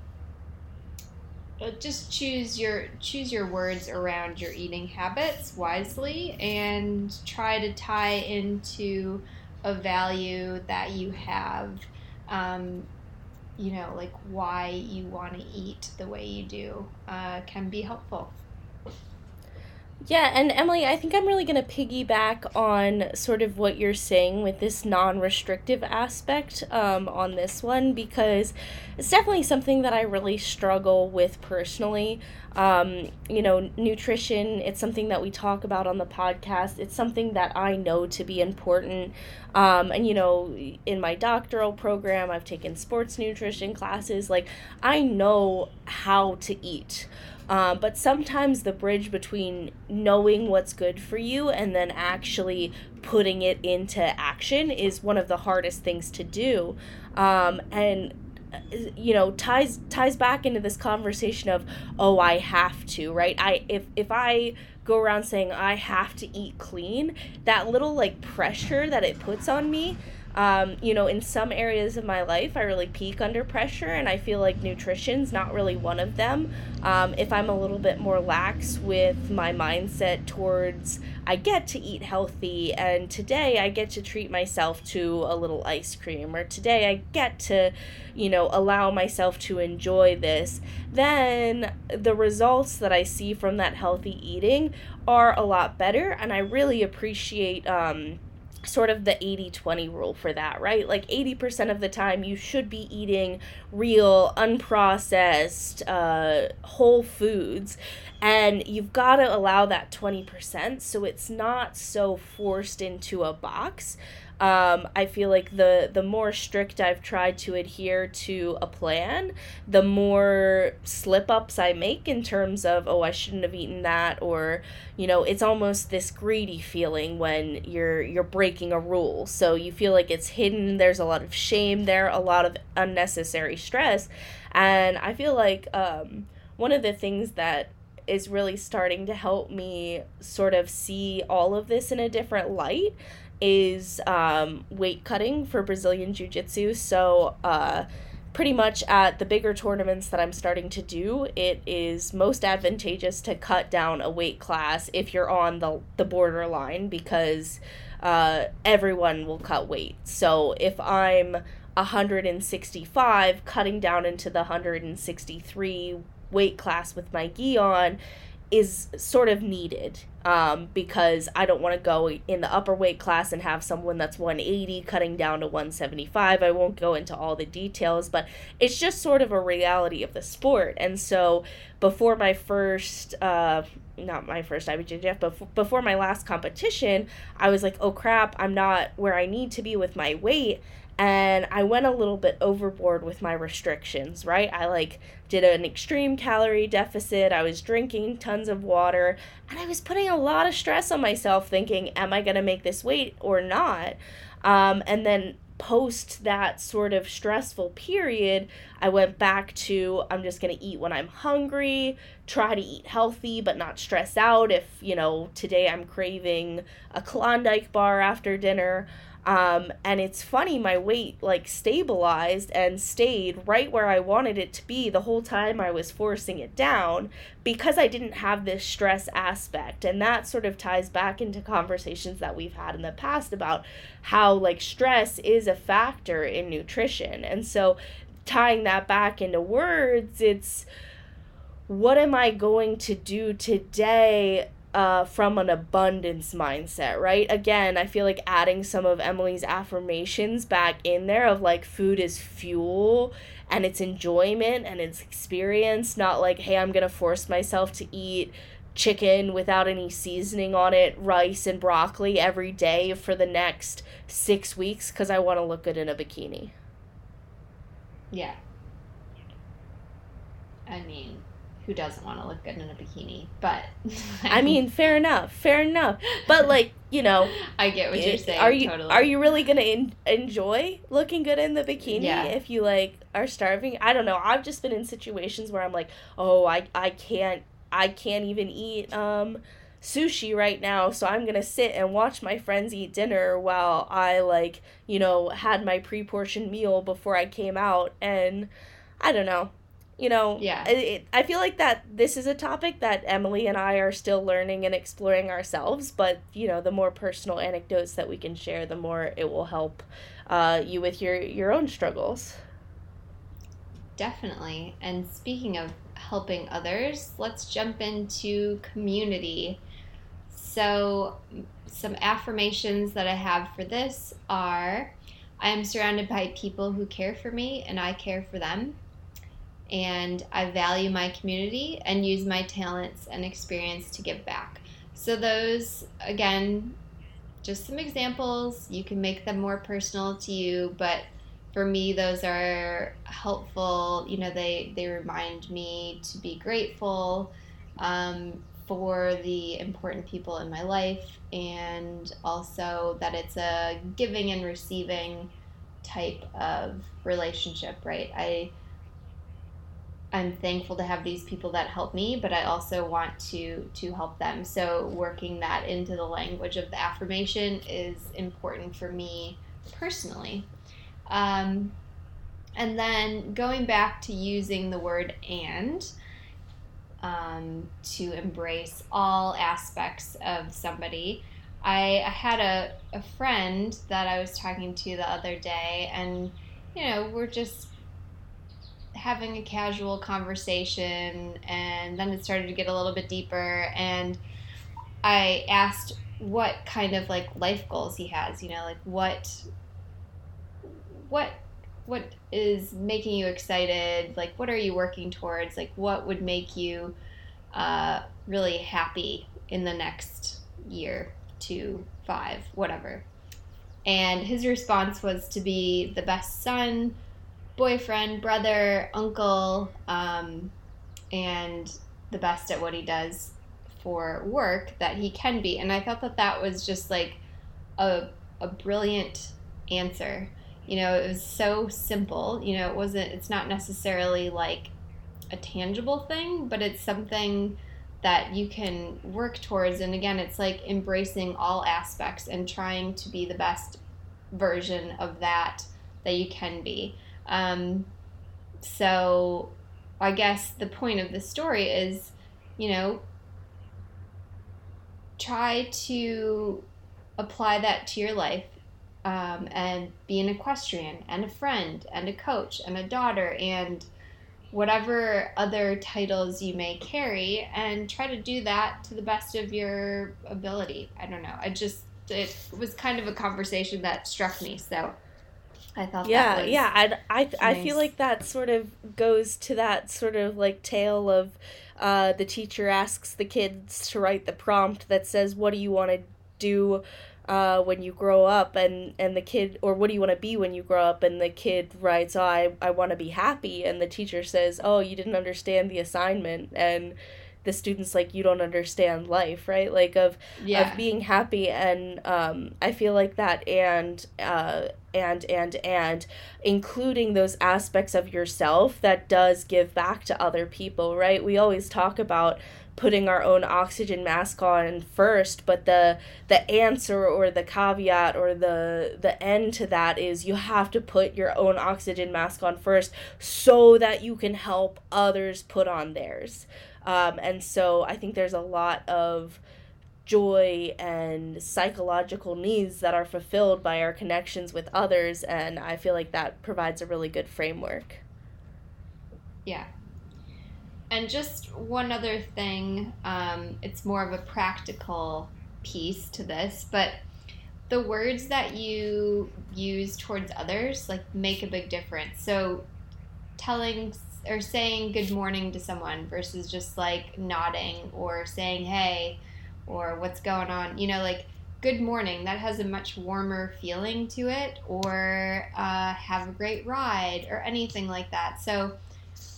just choose your choose your words around your eating habits wisely, and try to tie into a value that you have, um, you know, like why you want to eat the way you do uh, can be helpful. Yeah, and Emily, I think I'm really going to piggyback on sort of what you're saying with this non-restrictive aspect um, on this one, because it's definitely something that I really struggle with personally. Um, you know, nutrition, it's something that we talk about on the podcast. It's something that I know to be important. Um, and, you know, in my doctoral program, I've taken sports nutrition classes. Like, I know how to eat. Uh, but sometimes the bridge between knowing what's good for you and then actually putting it into action is one of the hardest things to do. Um, and, you know, ties ties back into this conversation of, oh, I have to, right? I if if I go around saying I have to eat clean, that little like pressure that it puts on me, Um, you know, in some areas of my life, I really peak under pressure, and I feel like nutrition's not really one of them. Um, if I'm a little bit more lax with my mindset towards, I get to eat healthy, and today I get to treat myself to a little ice cream, or today I get to, you know, allow myself to enjoy this, then the results that I see from that healthy eating are a lot better, and I really appreciate, um, sort of the eighty twenty rule for that, right? Like eighty percent of the time you should be eating real, unprocessed, uh, whole foods, and you've got to allow that twenty percent so it's not so forced into a box. Um, I feel like the, the more strict I've tried to adhere to a plan, the more slip-ups I make in terms of, oh, I shouldn't have eaten that, or, you know, it's almost this greedy feeling when you're you're breaking a rule. So you feel like it's hidden, there's a lot of shame there, a lot of unnecessary stress, and I feel like um, one of the things that is really starting to help me sort of see all of this in a different light is um, weight cutting for Brazilian Jiu-Jitsu. So uh, pretty much at the bigger tournaments that I'm starting to do, it is most advantageous to cut down a weight class if you're on the, the borderline, because uh, everyone will cut weight. So if I'm one sixty-five, cutting down into the one sixty-three weight class with my gi on is sort of needed, um, because I don't want to go in the upper weight class and have someone that's one eighty cutting down to one seventy-five. I won't go into all the details, but it's just sort of a reality of the sport. And so before my first, uh, not my first I B J J F, but before my last competition, I was like, oh crap, I'm not where I need to be with my weight. And I went a little bit overboard with my restrictions, right? I like did an extreme calorie deficit. I was drinking tons of water, and I was putting a lot of stress on myself thinking, am I going to make this weight or not? Um, and then post that sort of stressful period, I went back to, I'm just going to eat when I'm hungry, try to eat healthy, but not stress out if, you know, today I'm craving a Klondike bar after dinner. Um, and it's funny, my weight like stabilized and stayed right where I wanted it to be the whole time I was forcing it down, because I didn't have this stress aspect. And that sort of ties back into conversations that we've had in the past about how like stress is a factor in nutrition. And so tying that back into words, it's what am I going to do today Uh, from an abundance mindset, right? Again, I feel like adding some of Emily's affirmations back in there of like food is fuel and it's enjoyment and it's experience, not like, hey, I'm going to force myself to eat chicken without any seasoning on it, rice and broccoli every day for the next six weeks because I want to look good in a bikini. Yeah. I mean... who doesn't want to look good in a bikini, but... I mean, fair enough, fair enough. But, like, you know... I get what it, you're saying, are you, totally. Are you really going to en- enjoy looking good in the bikini yeah. if you, like, are starving? I don't know. I've just been in situations where I'm like, oh, I, I can't, I can't even eat um, sushi right now, so I'm going to sit and watch my friends eat dinner while I, like, you know, had my pre-portioned meal before I came out, and I don't know. You know, yeah. it, I feel like that this is a topic that Emily and I are still learning and exploring ourselves. But, you know, the more personal anecdotes that we can share, the more it will help uh, you with your, your own struggles. Definitely. And speaking of helping others, let's jump into community. So some affirmations that I have for this are, I am surrounded by people who care for me and I care for them. And I value my community and use my talents and experience to give back. So those, again, just some examples. You can make them more personal to you, but for me, those are helpful. You know, they, they remind me to be grateful um, for the important people in my life, and also that it's a giving and receiving type of relationship, right? I... I'm thankful to have these people that help me, but I also want to to help them. So working that into the language of the affirmation is important for me personally. Um, and then going back to using the word and um, to embrace all aspects of somebody. I, I had a, a friend that I was talking to the other day, and, you know, we're just having a casual conversation, and then it started to get a little bit deeper, and I asked what kind of like life goals he has, you know, like what what what is making you excited, like what are you working towards, like what would make you uh really happy in the next year, two, five, whatever. And his response was to be the best son, boyfriend, brother, uncle, um, and the best at what he does for work that he can be. And I thought that that was just like a a brilliant answer. You know, it was so simple. You know, it wasn't, it's not necessarily like a tangible thing, but it's something that you can work towards. And again, it's like embracing all aspects and trying to be the best version of that that you can be. Um, so I guess the point of the story is, you know, try to apply that to your life, um, and be an equestrian and a friend and a coach and a daughter and whatever other titles you may carry, and try to do that to the best of your ability. I don't know. I just, it was kind of a conversation that struck me. So I thought yeah, that was yeah, I'd, I nice. I feel like that sort of goes to that sort of like tale of uh, the teacher asks the kids to write the prompt that says, what do you want to do uh, when you grow up, and, and the kid, or what do you want to be when you grow up? And the kid writes, oh, I, I want to be happy. And the teacher says, oh, you didn't understand the assignment. And the student's like, you don't understand life, right? Like of, yeah. of being happy. And um, I feel like that and, uh, and, and, and including those aspects of yourself that does give back to other people, right? We always talk about putting our own oxygen mask on first, but the the answer or the caveat or the the end to that is you have to put your own oxygen mask on first so that you can help others put on theirs. Um, and so I think there's a lot of joy and psychological needs that are fulfilled by our connections with others, and I feel like that provides a really good framework. Yeah. And just one other thing, um, it's more of a practical piece to this, but the words that you use towards others, like, make a big difference. So telling or saying good morning to someone versus just, like, nodding or saying hey or what's going on, you know, like, good morning, that has a much warmer feeling to it, or uh, have a great ride or anything like that. So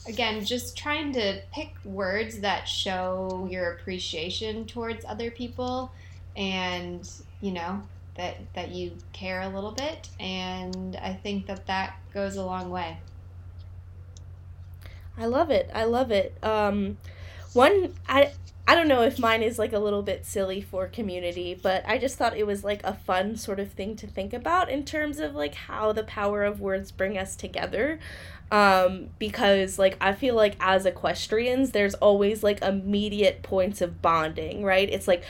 again, just trying to pick words that show your appreciation towards other people, and, you know, that that you care a little bit. And I think that that goes a long way. I love it. I love it. Um, one, I, I don't know if mine is, like, a little bit silly for community, but I just thought it was, like, a fun sort of thing to think about in terms of, like, how the power of words bring us together. Um, because, like, I feel like as equestrians, there's always, like, immediate points of bonding, right? It's like,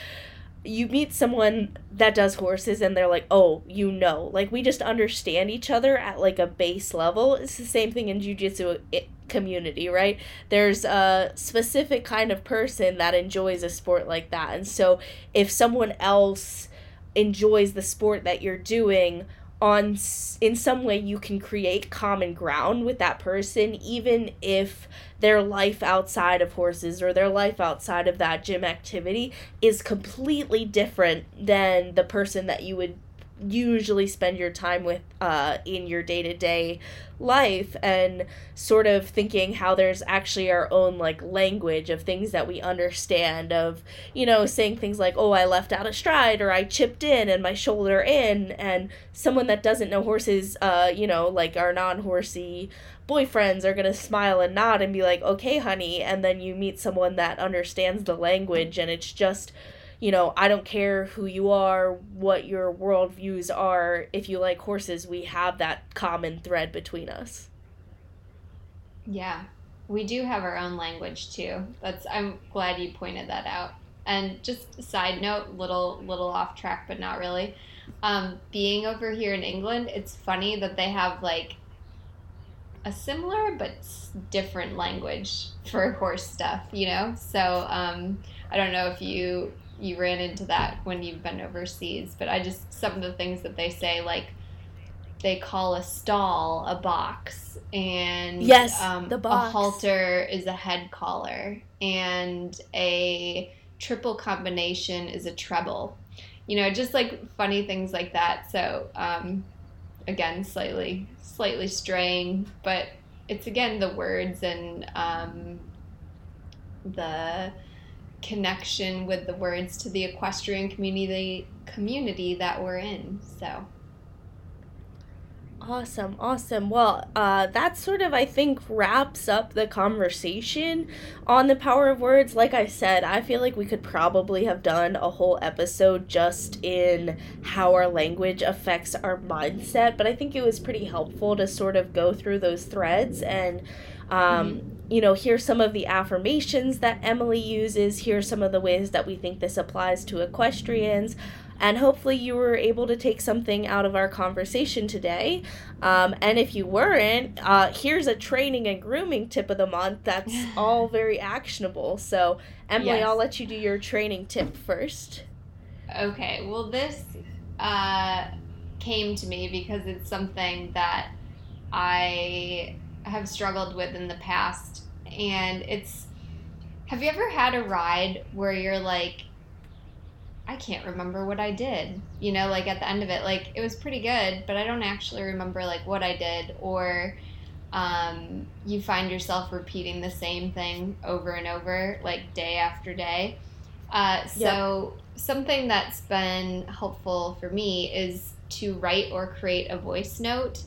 you meet someone that does horses and they're like, oh, you know, like, we just understand each other at, like, a base level. It's the same thing in jiu-jitsu community, right? There's a specific kind of person that enjoys a sport like that. And so if someone else enjoys the sport that you're doing, on in some way you can create common ground with that person, even if their life outside of horses or their life outside of that gym activity is completely different than the person that you would usually spend your time with uh in your day-to-day life. And sort of thinking how there's actually our own, like, language of things that we understand, of, you know, saying things like, oh, I left out a stride, or I chipped in and my shoulder in, and someone that doesn't know horses, uh you know, like, our non-horsey boyfriends are gonna smile and nod and be like, okay, honey. And then you meet someone that understands the language, and it's just, you know, I don't care who you are, what your worldviews are, if you like horses, we have that common thread between us. Yeah, we do have our own language too. That's, I'm glad you pointed that out. And just side note, little little off track, but not really. Um, being over here in England, it's funny that they have, like, a similar but different language for horse stuff, you know? So um, I don't know if you... you ran into that when you've been overseas, but I just, some of the things that they say, like, they call a stall a box, and yes, um, the box. A halter is a head collar, and a triple combination is a treble, you know, just, like, funny things like that. So um, again, slightly slightly straying, but it's, again, the words and um, the connection with the words to the equestrian community community that we're in. So awesome, awesome. Well, uh, that sort of, I think, wraps up the conversation on the power of words. Like I said, I feel like we could probably have done a whole episode just in how our language affects our mindset, but I think it was pretty helpful to sort of go through those threads and um mm-hmm. you know, here's some of the affirmations that Emily uses. Here's some of the ways that we think this applies to equestrians. And hopefully you were able to take something out of our conversation today. Um, and if you weren't, uh, here's a training and grooming tip of the month that's all very actionable. So, Emily, yes. I'll let you do your training tip first. Okay. Well, this uh, came to me because it's something that I... have struggled with in the past, and it's, have you ever had a ride where you're like, I can't remember what I did, you know, like at the end of it, like it was pretty good, but I don't actually remember like what I did. Or um, you find yourself repeating the same thing over and over, like day after day. Uh, so yep. Something that's been helpful for me is to write or create a voice note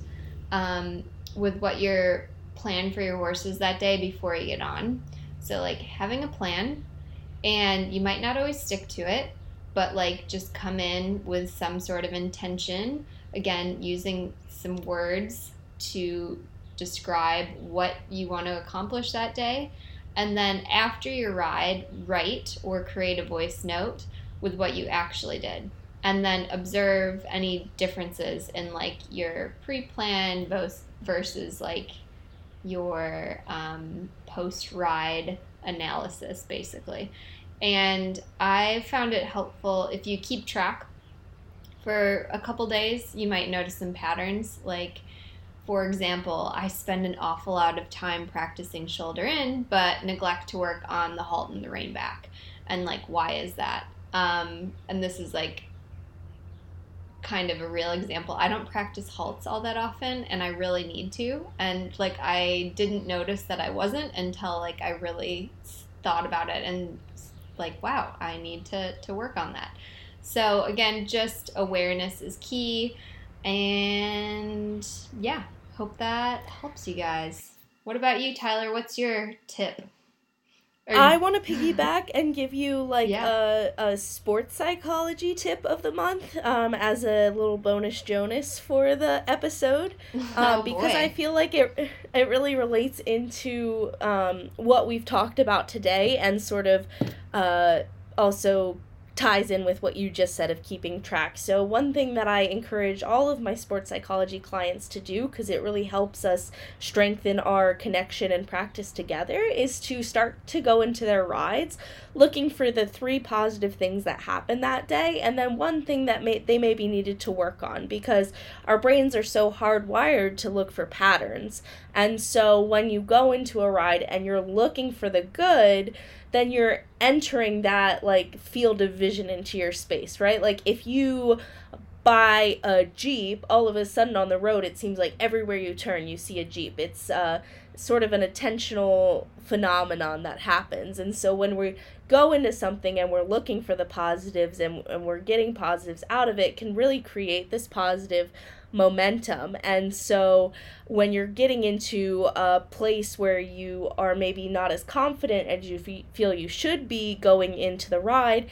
um, with what your plan for your horse is that day before you get on. So like having a plan, and you might not always stick to it, but like just come in with some sort of intention, again, using some words to describe what you want to accomplish that day. And then after your ride, write or create a voice note with what you actually did. And then observe any differences in like your pre-plan versus like your um, post-ride analysis, basically. And I found it helpful if you keep track for a couple days. You might notice some patterns. Like, for example, I spend an awful lot of time practicing shoulder in, but neglect to work on the halt and the rein back. And like, why is that? Um, and this is like kind of a real example. I don't practice halts all that often, and I really need to. And like, I didn't notice that I wasn't until like I really thought about it and like, wow, I need to, to work on that. So again, just awareness is key. And yeah, hope that helps you guys. What about you, Tyler? What's your tip? Or... I want to piggyback and give you like yeah. a, a sports psychology tip of the month um, as a little bonus Jonas for the episode, um, oh, because boy. I feel like it it really relates into um, what we've talked about today, and sort of uh, also ties in with what you just said of keeping track. So one thing that I encourage all of my sports psychology clients to do, because it really helps us strengthen our connection and practice together, is to start to go into their rides looking for the three positive things that happened that day, and then one thing that may they may be needed to work on, because our brains are so hardwired to look for patterns. And so when you go into a ride and you're looking for the good, then you're entering that like field of vision into your space, right? Like if you buy a Jeep, all of a sudden on the road, it seems like everywhere you turn, you see a Jeep. It's uh, sort of an attentional phenomenon that happens. And so when we go into something and we're looking for the positives, and, and we're getting positives out of it, it can really create this positive momentum. And so when you're getting into a place where you are maybe not as confident as you f- feel you should be going into the ride,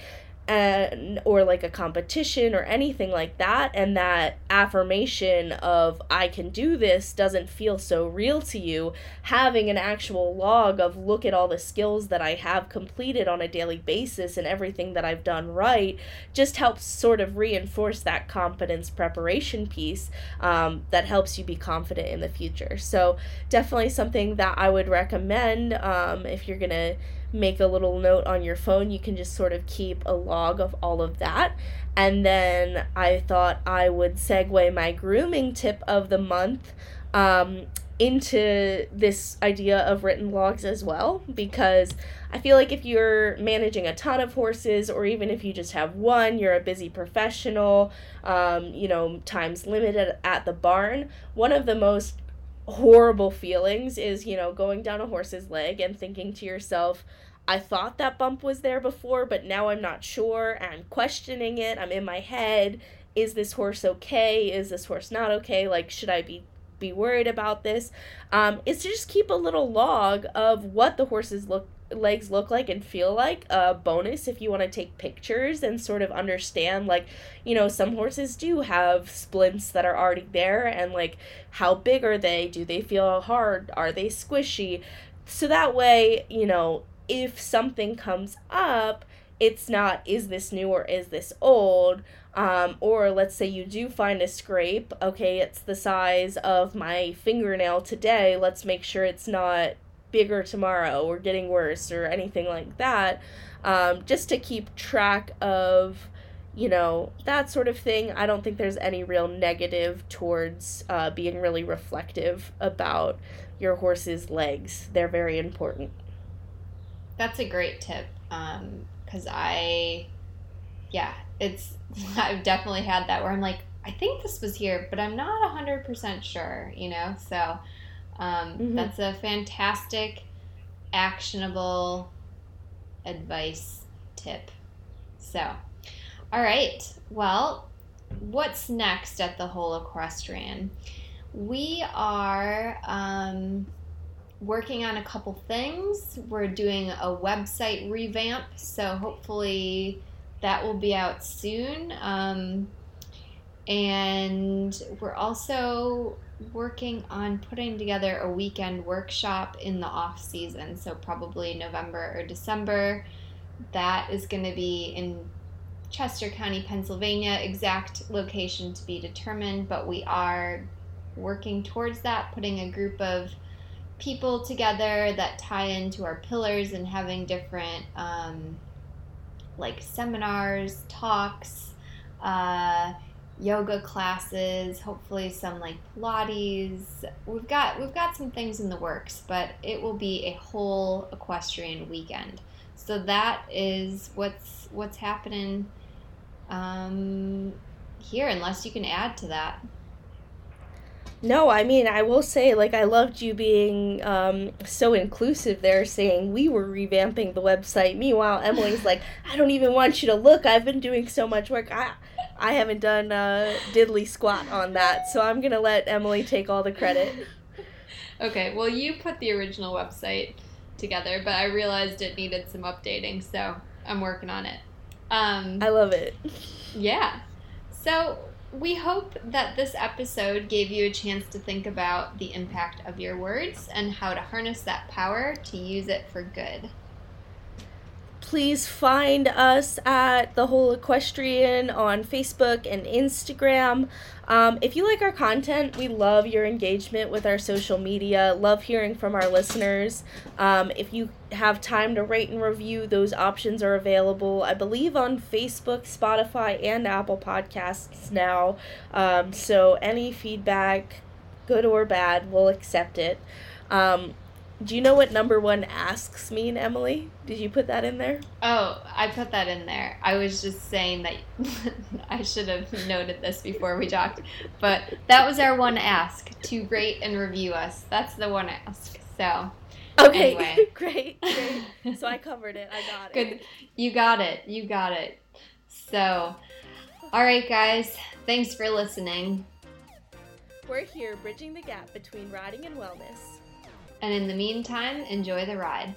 and or like a competition or anything like that, and that affirmation of I can do this doesn't feel so real to you, having an actual log of look at all the skills that I have completed on a daily basis and everything that I've done right just helps sort of reinforce that competence preparation piece um, that helps you be confident in the future. So definitely something that I would recommend. Um, if you're gonna make a little note on your phone, you can just sort of keep a log of all of that. And then I thought I would segue my grooming tip of the month um, into this idea of written logs as well, because I feel like if you're managing a ton of horses, or even if you just have one, you're a busy professional, um, you know, time's limited at the barn, one of the most horrible feelings is, you know, going down a horse's leg and thinking to yourself, I thought that bump was there before, but now I'm not sure, and I'm questioning it, I'm in my head, is this horse okay, is this horse not okay, like, should I be be worried about this, um, is to just keep a little log of what the horse's look, legs look like and feel like. A bonus, if you want to take pictures and sort of understand, like, you know, some horses do have splints that are already there, and like, how big are they, do they feel hard, are they squishy, so that way, you know, if something comes up, it's not, is this new or is this old? Um, or let's say you do find a scrape. Okay, it's the size of my fingernail today. Let's make sure it's not bigger tomorrow or getting worse or anything like that. Um, just to keep track of, you know, that sort of thing. I don't think there's any real negative towards uh, being really reflective about your horse's legs. They're very important. That's a great tip. Um, because I yeah, it's, I've definitely had that where I'm like, I think this was here, but I'm not one hundred percent sure, you know? So um, mm-hmm. that's a fantastic, actionable advice tip. So, all right. Well, what's next at the Whole Equestrian? We are um, working on a couple things. We're doing a website revamp, so hopefully that will be out soon. Um, and we're also working on putting together a weekend workshop in the off season, so probably November or December. That is going to be in Chester County, Pennsylvania, exact location to be determined, but we are working towards that, putting a group of people together that tie into our pillars and having different um, like seminars, talks, uh, yoga classes, hopefully some like Pilates. We've got we've got some things in the works, but it will be a whole equestrian weekend. So that is what's what's happening um, here, unless you can add to that. No, I mean, I will say, like, I loved you being um, so inclusive there, saying we were revamping the website. Meanwhile, Emily's like, I don't even want you to look. I've been doing so much work. I I haven't done uh, diddly squat on that, so I'm going to let Emily take all the credit. Okay, well, you put the original website together, but I realized it needed some updating, so I'm working on it. Um, I love it. Yeah. So we hope that this episode gave you a chance to think about the impact of your words and how to harness that power to use it for good. Please find us at The Whole Equestrian on Facebook and Instagram. Um, if you like our content, we love your engagement with our social media, love hearing from our listeners. Um, if you have time to rate and review, those options are available, I believe, on Facebook, Spotify, and Apple Podcasts now. Um, so any feedback, good or bad, we'll accept it. Um, Do you know what number one asks mean, Emily? Did you put that in there? Oh, I put that in there. I was just saying that I should have noted this before we talked. But that was our one ask, to rate and review us. That's the one ask. So, okay, anyway. great, great. So I covered it. I got Good. it. You got it. You got it. So, all right, guys. Thanks for listening. We're here bridging the gap between riding and wellness. And in the meantime, enjoy the ride.